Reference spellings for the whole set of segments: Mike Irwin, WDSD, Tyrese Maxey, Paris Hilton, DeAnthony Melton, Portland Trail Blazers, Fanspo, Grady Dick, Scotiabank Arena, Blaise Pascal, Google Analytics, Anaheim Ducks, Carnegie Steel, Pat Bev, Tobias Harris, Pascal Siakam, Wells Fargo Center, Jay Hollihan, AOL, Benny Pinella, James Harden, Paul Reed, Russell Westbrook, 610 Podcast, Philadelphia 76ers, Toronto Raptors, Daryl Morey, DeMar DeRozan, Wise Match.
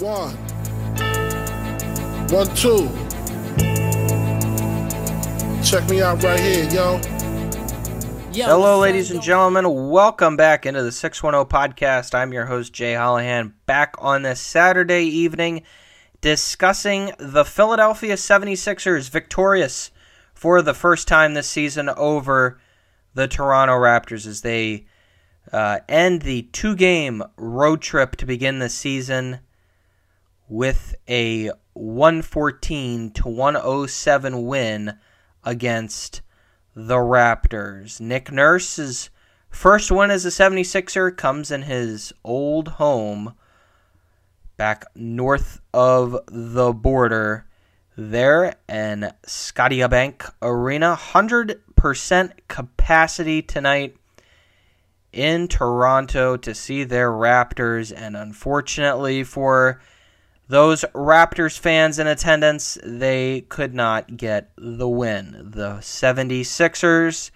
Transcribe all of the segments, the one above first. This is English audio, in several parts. One. 1, 2. Check me out right here, yo. Hello, ladies and gentlemen. Welcome back into the 610 Podcast. I'm your host, Jay Hollihan, back on this Saturday evening discussing the Philadelphia 76ers victorious for the first time this season over the Toronto Raptors as they end the 2-game road trip to begin the season with a 114 to 107 win against the Raptors. Nick Nurse's first win as a 76er comes in his old home back north of the border there in Scotiabank Arena. 100% capacity tonight in Toronto to see their Raptors, and unfortunately for those Raptors fans in attendance, they could not get the win. The 76ers,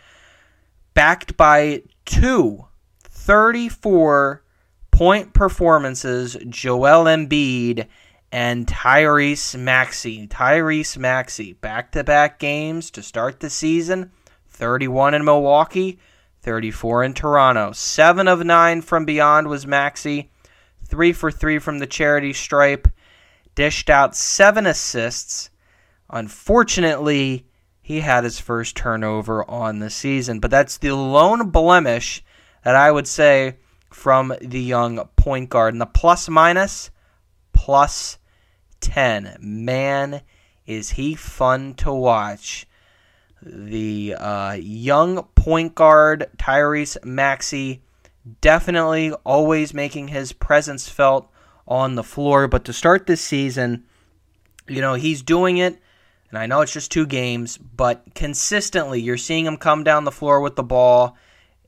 backed by two 34-point performances, Joel Embiid and Tyrese Maxey. Tyrese Maxey, back-to-back games to start the season, 31 in Milwaukee, 34 in Toronto. 7 of 9 from beyond was Maxey. 3 for 3 from the charity stripe. Dished out 7 assists. Unfortunately, he had his first turnover on the season. But that's the lone blemish that I would say from the young point guard. And the plus-minus, plus 10. Man, is he fun to watch. The young point guard, Tyrese Maxey, definitely always making his presence felt on the floor. But to start this season, you know, he's doing it, and I know it's just 2 games, but consistently you're seeing him come down the floor with the ball,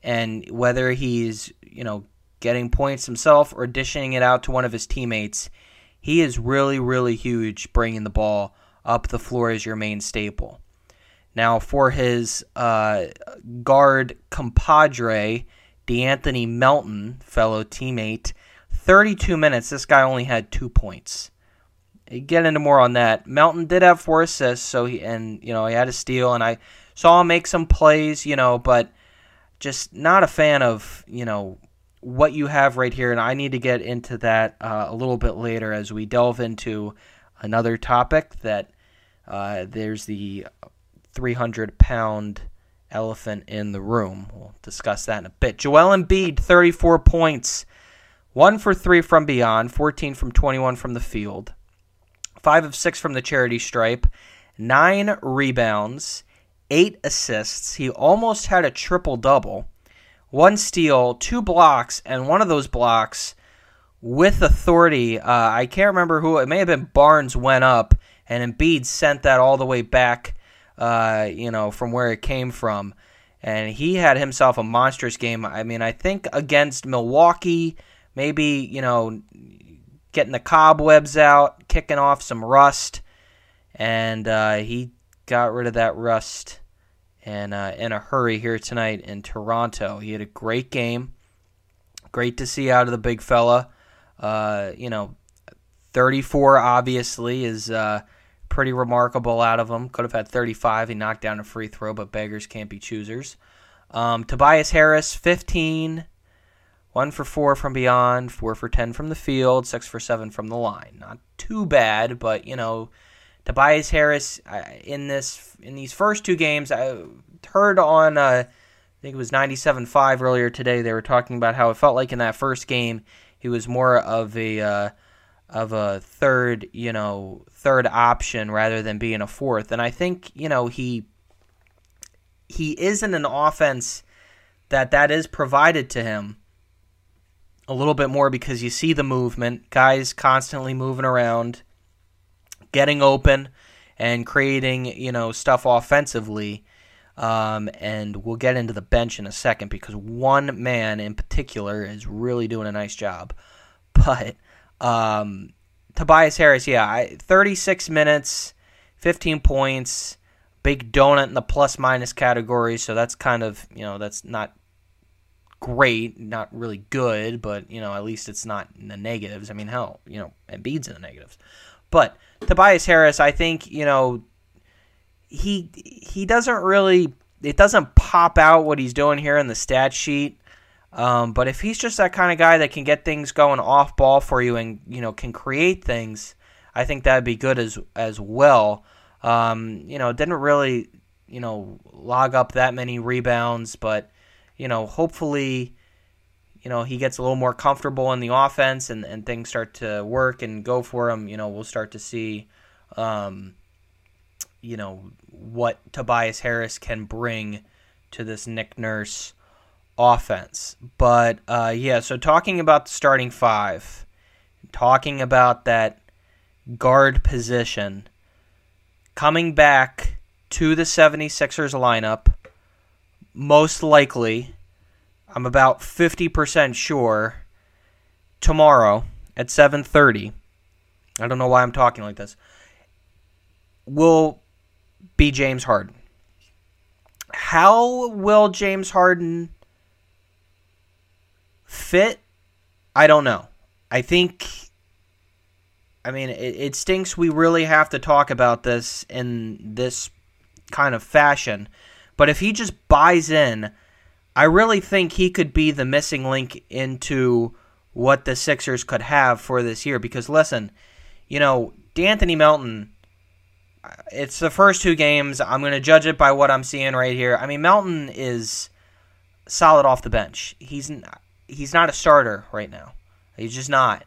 and whether he's, you know, getting points himself or dishing it out to one of his teammates, he is really, really huge bringing the ball up the floor as your main staple. Now, for his guard compadre, DeAnthony Melton, fellow teammate, 32 minutes. This guy only had 2 points. Get into more on that. Melton did have 4 assists, so he had a steal, and I saw him make some plays, you know, but just not a fan of, you know, what you have right here, and I need to get into that a little bit later as we delve into another topic that there's the 300-pound elephant in the room. We'll discuss that in a bit. Joel Embiid, 34 points, 1 for 3 from beyond, 14 from 21 from the field, 5 of 6 from the charity stripe, 9 rebounds, 8 assists. He almost had a triple-double, 1 steal, 2 blocks, and one of those blocks with authority. I can't remember who. It may have been Barnes went up, and Embiid sent that all the way back from where it came from. And he had himself a monstrous game. I mean, I think against Milwaukee, maybe, you know, getting the cobwebs out, kicking off some rust. And he got rid of that rust and in a hurry here tonight in Toronto. He had a great game. Great to see out of the big fella. 34 obviously is pretty remarkable out of him. Could have had 35. He knocked down a free throw, but beggars can't be choosers. Tobias Harris, 15. 1 for 4 from beyond. 4 for 10 from the field. 6 for 7 from the line. Not too bad, but, you know, Tobias Harris in these first 2 games, I heard on, I think it was 97.5 earlier today, they were talking about how it felt like in that first game he was more of a third option rather than being a fourth. And I think, you know, he is in an offense that is provided to him a little bit more because you see the movement, guys constantly moving around, getting open, and creating, you know, stuff offensively. And we'll get into the bench in a second because one man in particular is really doing a nice job. But Tobias Harris, 36 minutes, 15 points, big donut in the plus-minus category, so that's kind of, you know, that's not great, not really good, but, you know, at least it's not in the negatives. I mean, hell, you know, Embiid's in the negatives. But Tobias Harris, I think, you know, he doesn't really – it doesn't pop out what he's doing here in the stat sheet. But if he's just that kind of guy that can get things going off ball for you and, you know, can create things, I think that would be good as well. You know, didn't really, you know, log up that many rebounds, but, you know, hopefully, you know, he gets a little more comfortable in the offense and things start to work and go for him. You know, we'll start to see, you know, what Tobias Harris can bring to this Nick Nurse offense. But, yeah, so talking about the starting five, talking about that guard position, coming back to the 76ers lineup, most likely, I'm about 50% sure, tomorrow at 7:30, I don't know why I'm talking like this, will be James Harden. How will James Harden fit? I don't know. I think, I mean, it stinks we really have to talk about this in this kind of fashion. But if he just buys in, I really think he could be the missing link into what the Sixers could have for this year. Because, listen, you know, DeAnthony Melton, it's the first two games. I'm going to judge it by what I'm seeing right here. I mean, Melton is solid off the bench. He's not a starter right now. He's just not.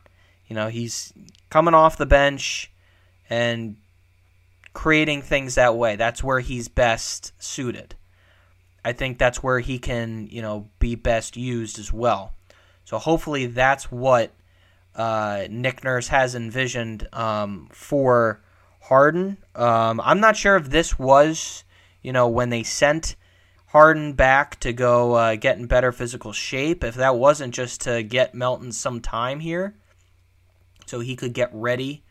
You know, he's coming off the bench and creating things that way. That's where he's best suited. I think that's where he can, you know, be best used as well. So hopefully that's what Nick Nurse has envisioned for Harden. I'm not sure if this was, you know, when they sent Harden back to go get in better physical shape, if that wasn't just to get Melton some time here so he could get ready,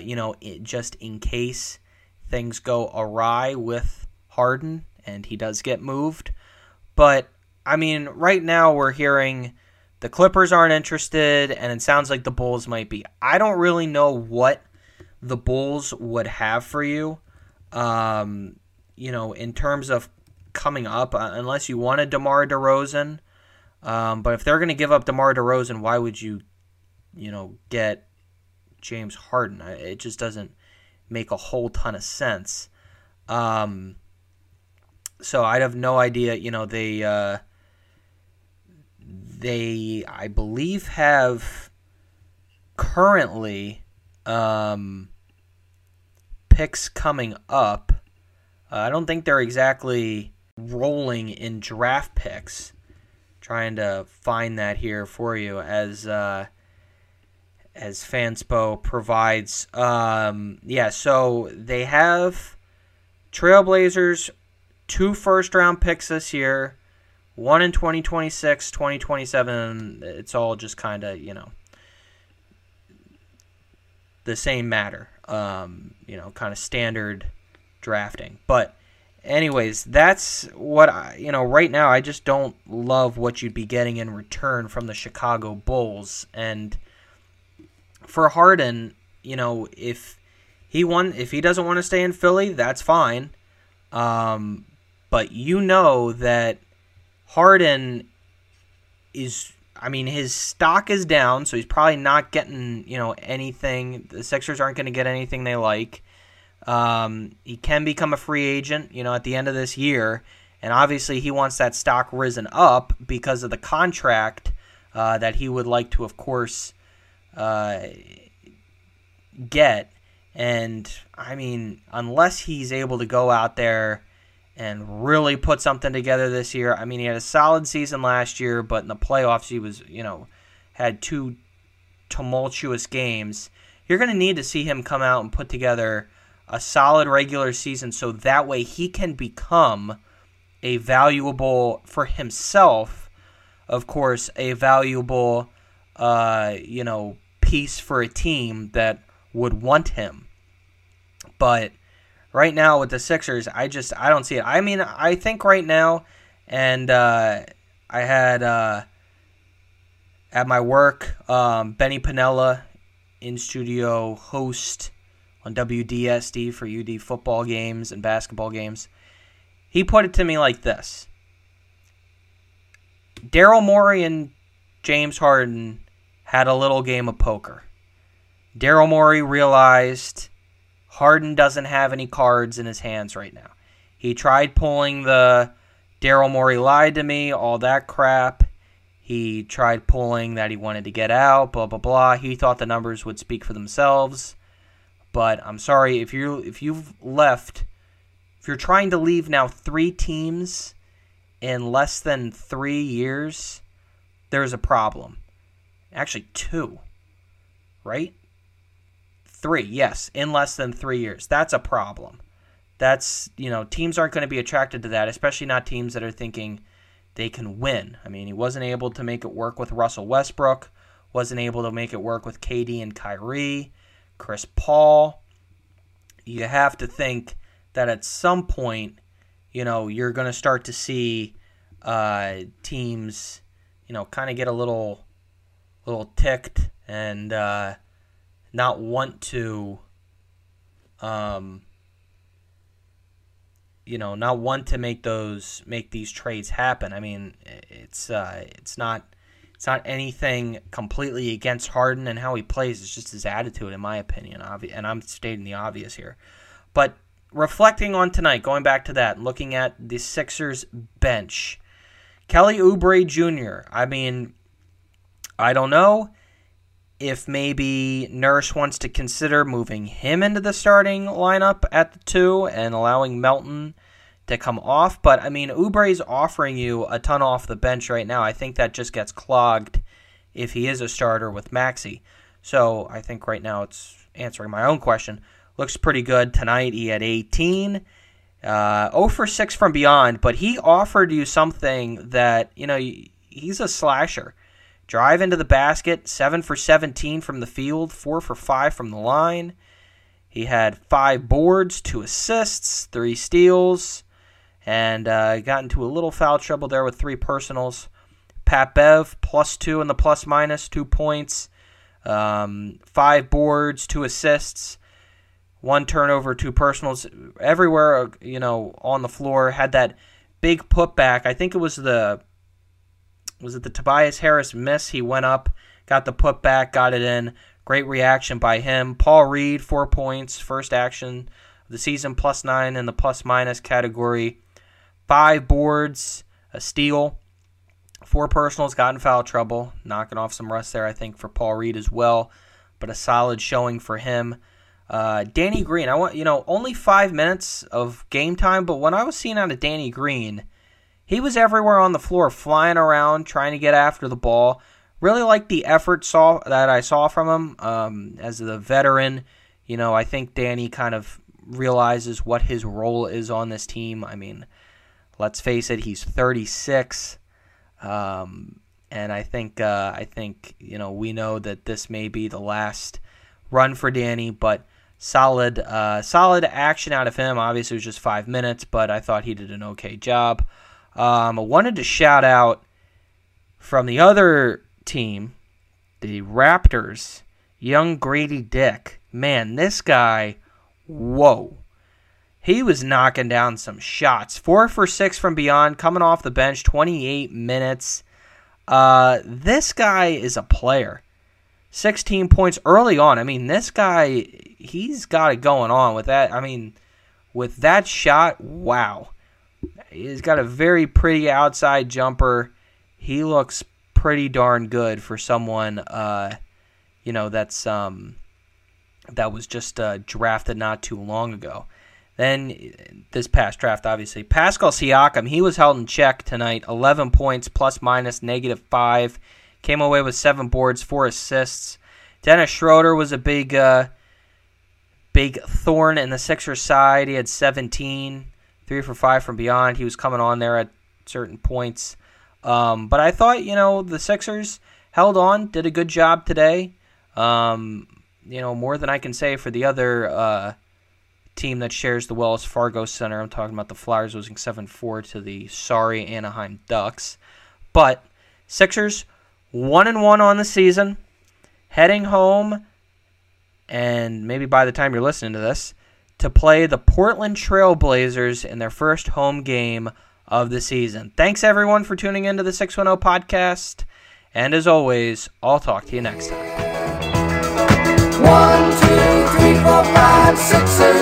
you know, just in case things go awry with Harden and he does get moved. But, I mean, right now we're hearing the Clippers aren't interested, and it sounds like the Bulls might be. I don't really know what the Bulls would have for you, you know, in terms of coming up, unless you wanted DeMar DeRozan. But if they're going to give up DeMar DeRozan, why would you, you know, get James Harden? It just doesn't make a whole ton of sense. So I'd have no idea. You know, they I believe have currently picks coming up. I don't think they're exactly rolling in draft picks. Trying to find that here for you as Fanspo provides. Yeah, so they have Trailblazers, 2 first-round picks this year, one in 2026, 2027. It's all just kind of, you know, the same matter, you know, kind of standard drafting. But anyways, that's what I, you know, right now I just don't love what you'd be getting in return from the Chicago Bulls. And for Harden, you know, if he doesn't want to stay in Philly, that's fine. But you know that Harden is, I mean, his stock is down, so he's probably not getting, you know, anything. The Sixers aren't going to get anything they like. He can become a free agent, you know, at the end of this year. And obviously he wants that stock risen up because of the contract that he would like to, of course, get. And, I mean, unless he's able to go out there and really put something together this year. I mean, he had a solid season last year, but in the playoffs he was, you know, had 2 tumultuous games. You're going to need to see him come out and put together a solid regular season so that way he can become a valuable, for himself, of course, a valuable, you know, piece for a team that would want him. But right now with the Sixers, I don't see it. I mean, I think right now, and I had at my work, Benny Pinella in studio host on WDSD for UD football games and basketball games. He put it to me like this. Daryl Morey and James Harden had a little game of poker. Daryl Morey realized Harden doesn't have any cards in his hands right now. He tried pulling the Daryl Morey lied to me, all that crap. He tried pulling that he wanted to get out, blah, blah, blah. He thought the numbers would speak for themselves. But I'm sorry, if you're trying to leave now three teams in less than 3 years, there's a problem. Actually, two, right? Three, yes, in less than 3 years. That's a problem. That's, teams aren't going to be attracted to that, especially not teams that are thinking they can win. I mean, he wasn't able to make it work with Russell Westbrook, wasn't able to make it work with KD and Kyrie, Chris Paul. You have to think that at some point, you're going to start to see teams, kind of get a little ticked and not want to, not want to make these trades happen. I mean, it's not anything completely against Harden and how he plays. It's just his attitude, in my opinion. And I'm stating the obvious here, but reflecting on tonight, going back to that, looking at the Sixers bench, Kelly Oubre Jr. I mean, I don't know if maybe Nurse wants to consider moving him into the starting lineup at the 2 and allowing Melton to come off. But, I mean, Oubre's offering you a ton off the bench right now. I think that just gets clogged if he is a starter with Maxey. So I think right now it's answering my own question. Looks pretty good tonight. He had 18. 0 for 6 from beyond, but he offered you something that, he's a slasher. Drive into the basket, 7 for 17 from the field, 4 for 5 from the line. He had 5 boards, 2 assists, 3 steals, and got into a little foul trouble there with 3 personals. Pat Bev, plus 2 in the plus minus, 2 points, 5 boards, 2 assists, 1 turnover, 2 personals. Everywhere, on the floor, had that big putback. I think it was the Tobias Harris miss? He went up, got the putback, got it in. Great reaction by him. Paul Reed, 4 points, first action of the season, plus 9 in the plus minus category. 5 boards, a steal, 4 personals, got in foul trouble. Knocking off some rust there, I think, for Paul Reed as well, but a solid showing for him. Danny Green, I want only 5 minutes of game time, but when I was seeing out of Danny Green, he was everywhere on the floor, flying around, trying to get after the ball. Really liked the effort that I saw from him as the veteran. I think Danny kind of realizes what his role is on this team. I mean, let's face it, he's 36, and I think we know that this may be the last run for Danny, but solid action out of him. Obviously, it was just 5 minutes, but I thought he did an okay job. I wanted to shout out from the other team, the Raptors, young Grady Dick. Man, this guy, whoa. He was knocking down some shots. 4 for 6 from beyond, coming off the bench, 28 minutes. This guy is a player. 16 points early on. I mean, this guy, he's got it going on with that. I mean, with that shot, wow. He's got a very pretty outside jumper. He looks pretty darn good for someone, that's that was just drafted not too long ago. Then this past draft, obviously, Pascal Siakam. He was held in check tonight. 11 points, plus minus, negative 5. Came away with 7 boards, 4 assists. Dennis Schroeder was a big thorn in the Sixers' side. He had 17. 3 for 5 from beyond. He was coming on there at certain points. But I thought, the Sixers held on, did a good job today. More than I can say for the other team that shares the Wells Fargo Center. I'm talking about the Flyers losing 7-4 to the sorry Anaheim Ducks. But Sixers 1-1 on the season, heading home, and maybe by the time you're listening to this, to play the Portland Trail Blazers in their first home game of the season. Thanks, everyone, for tuning into the 610 Podcast. And as always, I'll talk to you next time. 1, 2, 3, 4, 5, 6, 7.